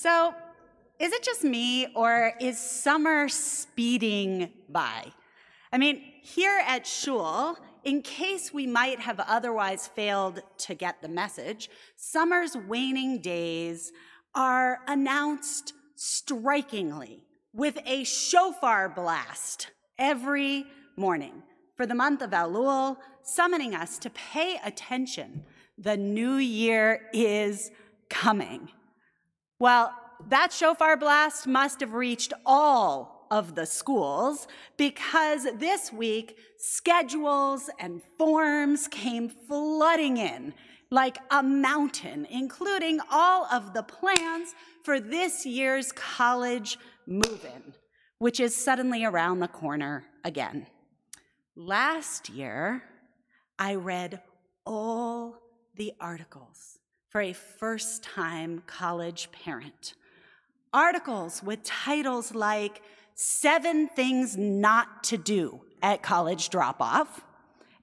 So is it just me, or is summer speeding by? I mean, here at Shul, in case we might have otherwise failed to get the message, summer's waning days are announced strikingly with a shofar blast every morning for the month of Elul, summoning us to pay attention. The new year is coming. Well, that shofar blast must have reached all of the schools, because this week schedules and forms came flooding in like a mountain, including all of the plans for this year's college move-in, which is suddenly around the corner again. Last year, I read all the articles for a first-time college parent. Articles with titles like 7 Things Not to Do at College Drop-Off,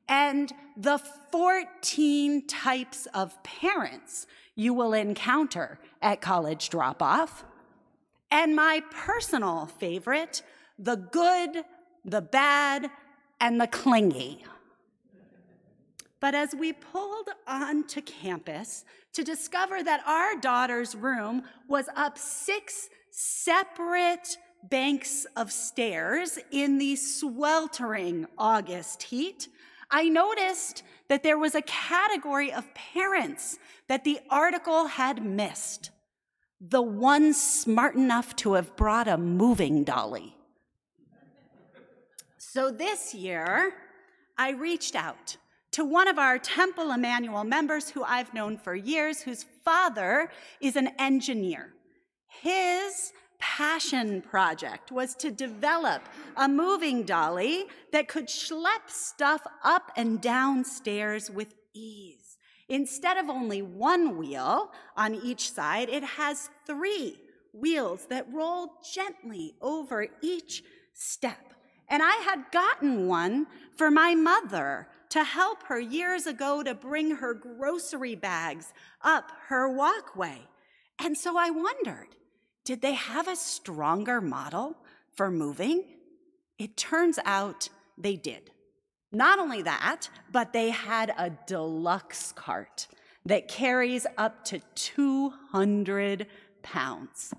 and the 14 types of parents you will encounter at college drop-off, and my personal favorite, the good, the bad, and the clingy. But as we pulled onto campus to discover that our daughter's room was up 6 separate banks of stairs in the sweltering August heat, I noticed that there was a category of parents that the article had missed. The one smart enough to have brought a moving dolly. So this year, I reached out to one of our Temple Emmanuel members who I've known for years, whose father is an engineer. His passion project was to develop a moving dolly that could schlep stuff up and down stairs with ease. Instead of only one wheel on each side, it has 3 wheels that roll gently over each step. And I had gotten one for my mother to help her years ago to bring her grocery bags up her walkway. And so I wondered, did they have a stronger model for moving? It turns out they did. Not only that, but they had a deluxe cart that carries up to 200 pounds.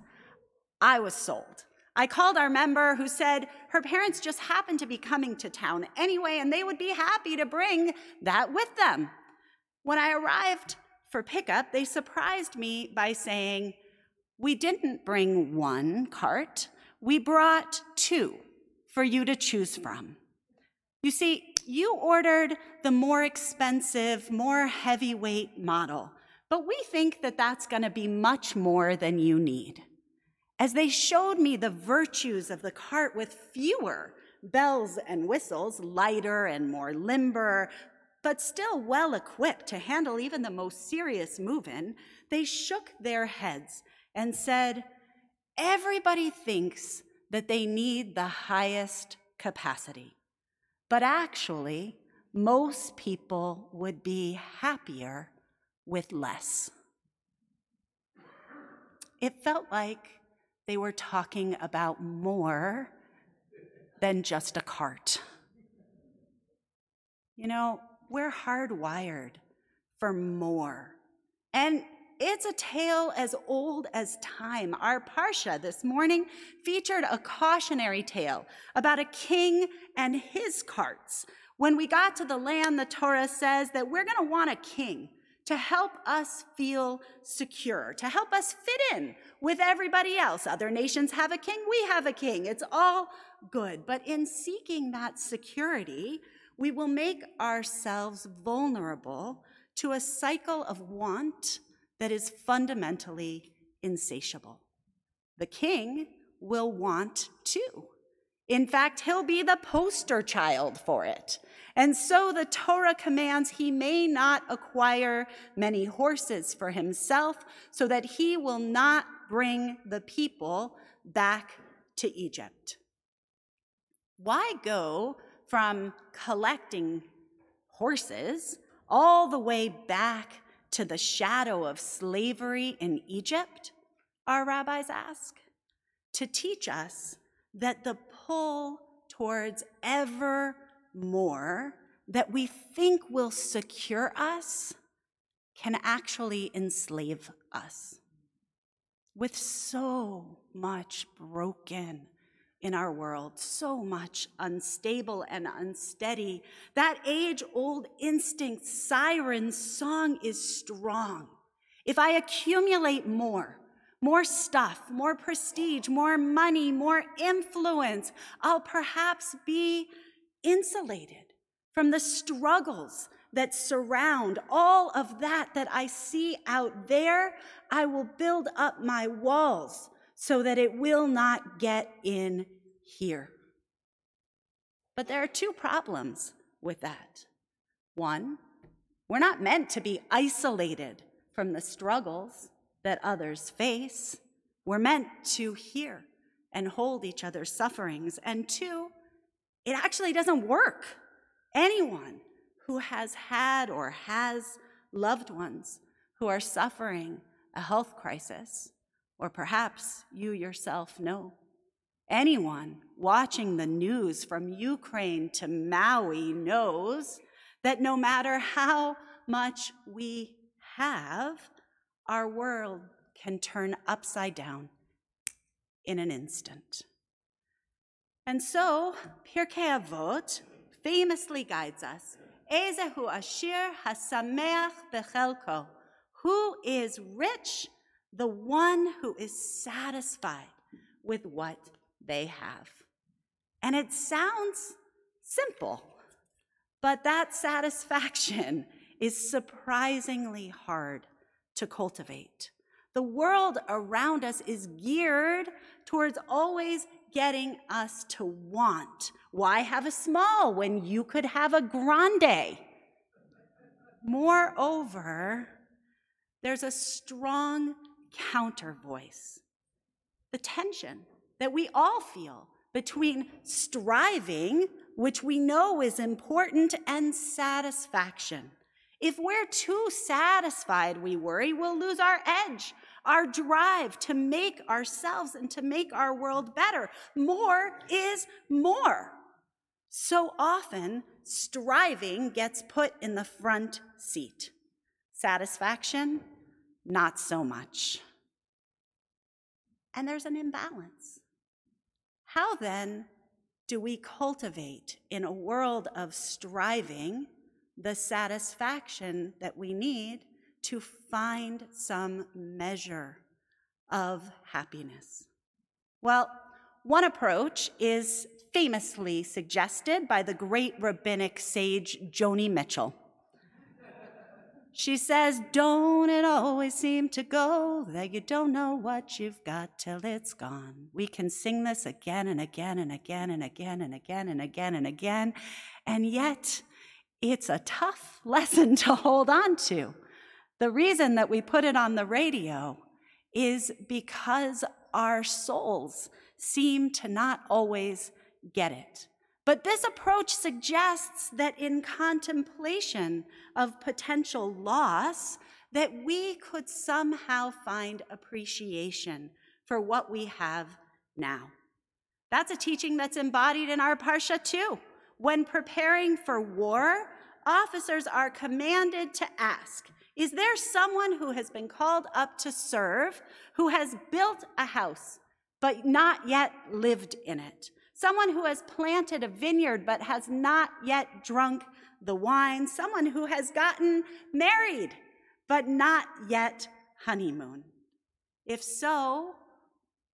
I was sold. I called our member who said her parents just happened to be coming to town anyway, and they would be happy to bring that with them. When I arrived for pickup, they surprised me by saying, "We didn't bring one cart, we brought 2 for you to choose from." You see, you ordered the more expensive, more heavyweight model, but we think that that's gonna be much more than you need. As they showed me the virtues of the cart with fewer bells and whistles, lighter and more limber, but still well equipped to handle even the most serious move-in, they shook their heads and said, "Everybody thinks that they need the highest capacity, but actually, most people would be happier with less." It felt like they were talking about more than just a cart. You know, we're hardwired for more. And it's a tale as old as time. Our Parsha this morning featured a cautionary tale about a king and his carts. When we got to the land, the Torah says that we're gonna want a king to help us feel secure, to help us fit in with everybody else. Other nations have a king, we have a king. It's all good. But in seeking that security, we will make ourselves vulnerable to a cycle of want that is fundamentally insatiable. The king will want too. In fact, he'll be the poster child for it. And so the Torah commands he may not acquire many horses for himself, so that he will not bring the people back to Egypt. Why go from collecting horses all the way back to the shadow of slavery in Egypt? our rabbis ask? To teach us that the pull towards ever more that we think will secure us can actually enslave us. With so much broken in our world, so much unstable and unsteady, that age-old instinct siren song is strong. If I accumulate more stuff, more prestige, more money, more influence, I'll perhaps be insulated from the struggles that surround all of that I see out there. I will build up my walls so that it will not get in here. But there are two problems with that. One, we're not meant to be isolated from the struggles that others face. We're meant to hear and hold each other's sufferings. And two, it actually doesn't work. Anyone who has had or has loved ones who are suffering a health crisis, or perhaps you yourself know, anyone watching the news from Ukraine to Maui knows that no matter how much we have, our world can turn upside down in an instant. And so, Pirkei Avot famously guides us, Eizehu Ashir HaSameach Bechelko, who is rich, the one who is satisfied with what they have. And it sounds simple, but that satisfaction is surprisingly hard to cultivate. The world around us is geared towards always getting us to want. Why have a small when you could have a grande? Moreover, there's a strong counter voice. The tension that we all feel between striving, which we know is important, and satisfaction. If we're too satisfied, we worry, we'll lose our edge, our drive to make ourselves and to make our world better. More is more. So often, striving gets put in the front seat. Satisfaction, not so much. And there's an imbalance. How then do we cultivate in a world of striving the satisfaction that we need to find some measure of happiness? Well, one approach is famously suggested by the great rabbinic sage Joni Mitchell. She says, "Don't it always seem to go that you don't know what you've got till it's gone?" We can sing this again and again and again and again and again and again and again, and yet it's a tough lesson to hold on to. The reason that we put it on the radio is because our souls seem to not always get it. But this approach suggests that in contemplation of potential loss, that we could somehow find appreciation for what we have now. That's a teaching that's embodied in our Parsha too. When preparing for war, officers are commanded to ask, is there someone who has been called up to serve, who has built a house but not yet lived in it? Someone who has planted a vineyard but has not yet drunk the wine? Someone who has gotten married but not yet honeymoon? If so,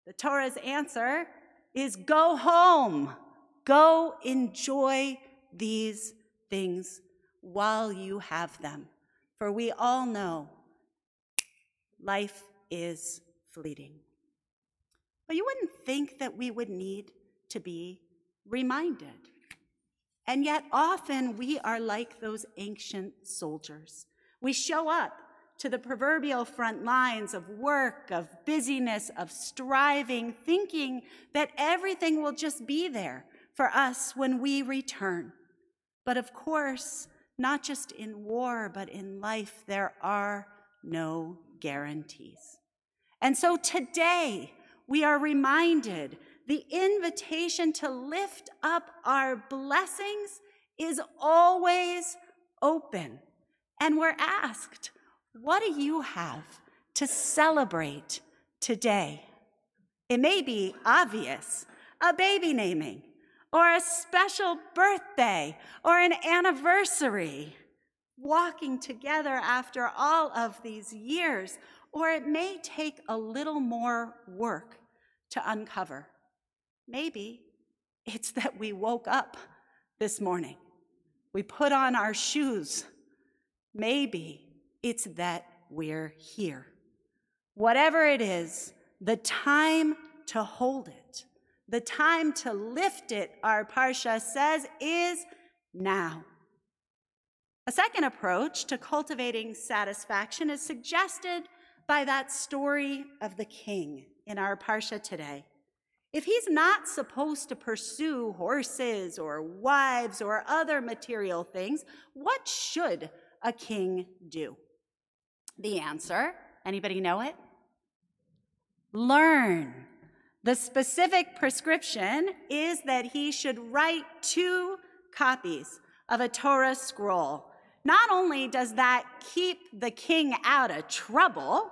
the Torah's answer is go home. Go enjoy these things while you have them. For we all know life is fleeting. But you wouldn't think that we would need to be reminded. And yet often we are like those ancient soldiers. We show up to the proverbial front lines of work, of busyness, of striving, thinking that everything will just be there for us when we return. But of course, not just in war, but in life, there are no guarantees. And so today we are reminded the invitation to lift up our blessings is always open. And we're asked, what do you have to celebrate today? It may be obvious, a baby naming, or a special birthday, or an anniversary, walking together after all of these years, or it may take a little more work to uncover. Maybe it's that we woke up this morning. We put on our shoes. Maybe it's that we're here. Whatever it is, the time to hold it, the time to lift it, our Parsha says, is now. A second approach to cultivating satisfaction is suggested by that story of the king in our Parsha today. If he's not supposed to pursue horses or wives or other material things, what should a king do? The answer, anybody know it? Learn. The specific prescription is that he should write 2 copies of a Torah scroll. Not only does that keep the king out of trouble,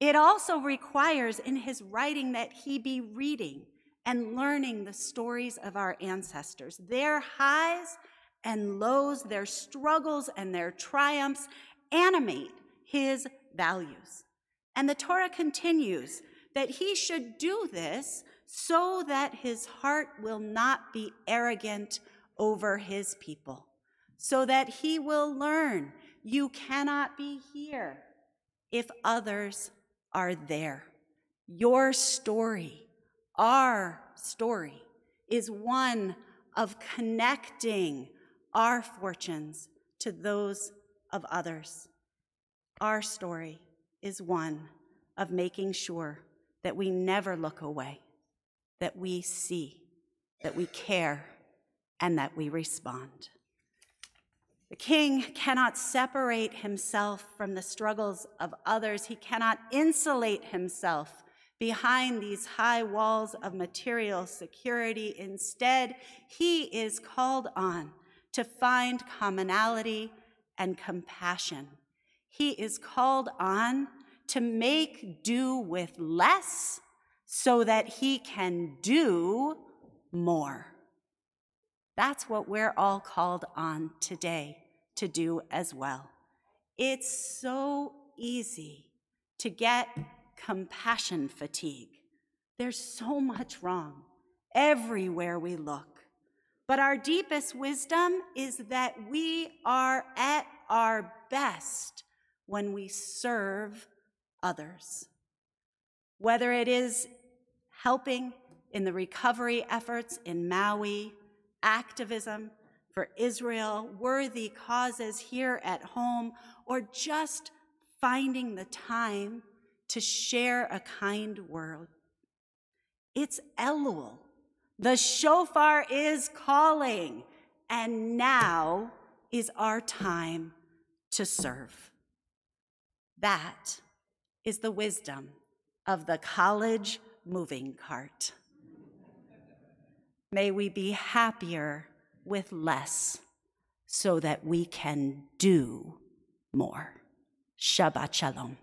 it also requires in his writing that he be reading and learning the stories of our ancestors, their highs and lows, their struggles and their triumphs animate his values. And the Torah continues that he should do this so that his heart will not be arrogant over his people, so that he will learn you cannot be here if others are there. Your story, our story, is one of connecting our fortunes to those of others. Our story is one of making sure that we never look away, that we see, that we care, and that we respond. The king cannot separate himself from the struggles of others. He cannot insulate himself behind these high walls of material security. Instead, he is called on to find commonality and compassion. He is called on to make do with less so that he can do more. That's what we're all called on today to do as well. It's so easy to get compassion fatigue. There's so much wrong everywhere we look. But our deepest wisdom is that we are at our best when we serve others. Whether it is helping in the recovery efforts in Maui, activism for Israel, worthy causes here at home, or just finding the time to share a kind word. It's Elul. The shofar is calling, and now is our time to serve. That is the wisdom of the college moving cart. May we be happier with less so that we can do more. Shabbat shalom.